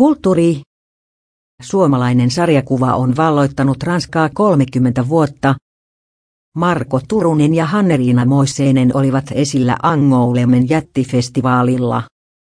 Kulttuuri. Suomalainen sarjakuva on valloittanut Ranskaa 30 vuotta. Marko Turunen ja Hanneriina Moiseinen olivat esillä Angoulemen jättifestivaalilla.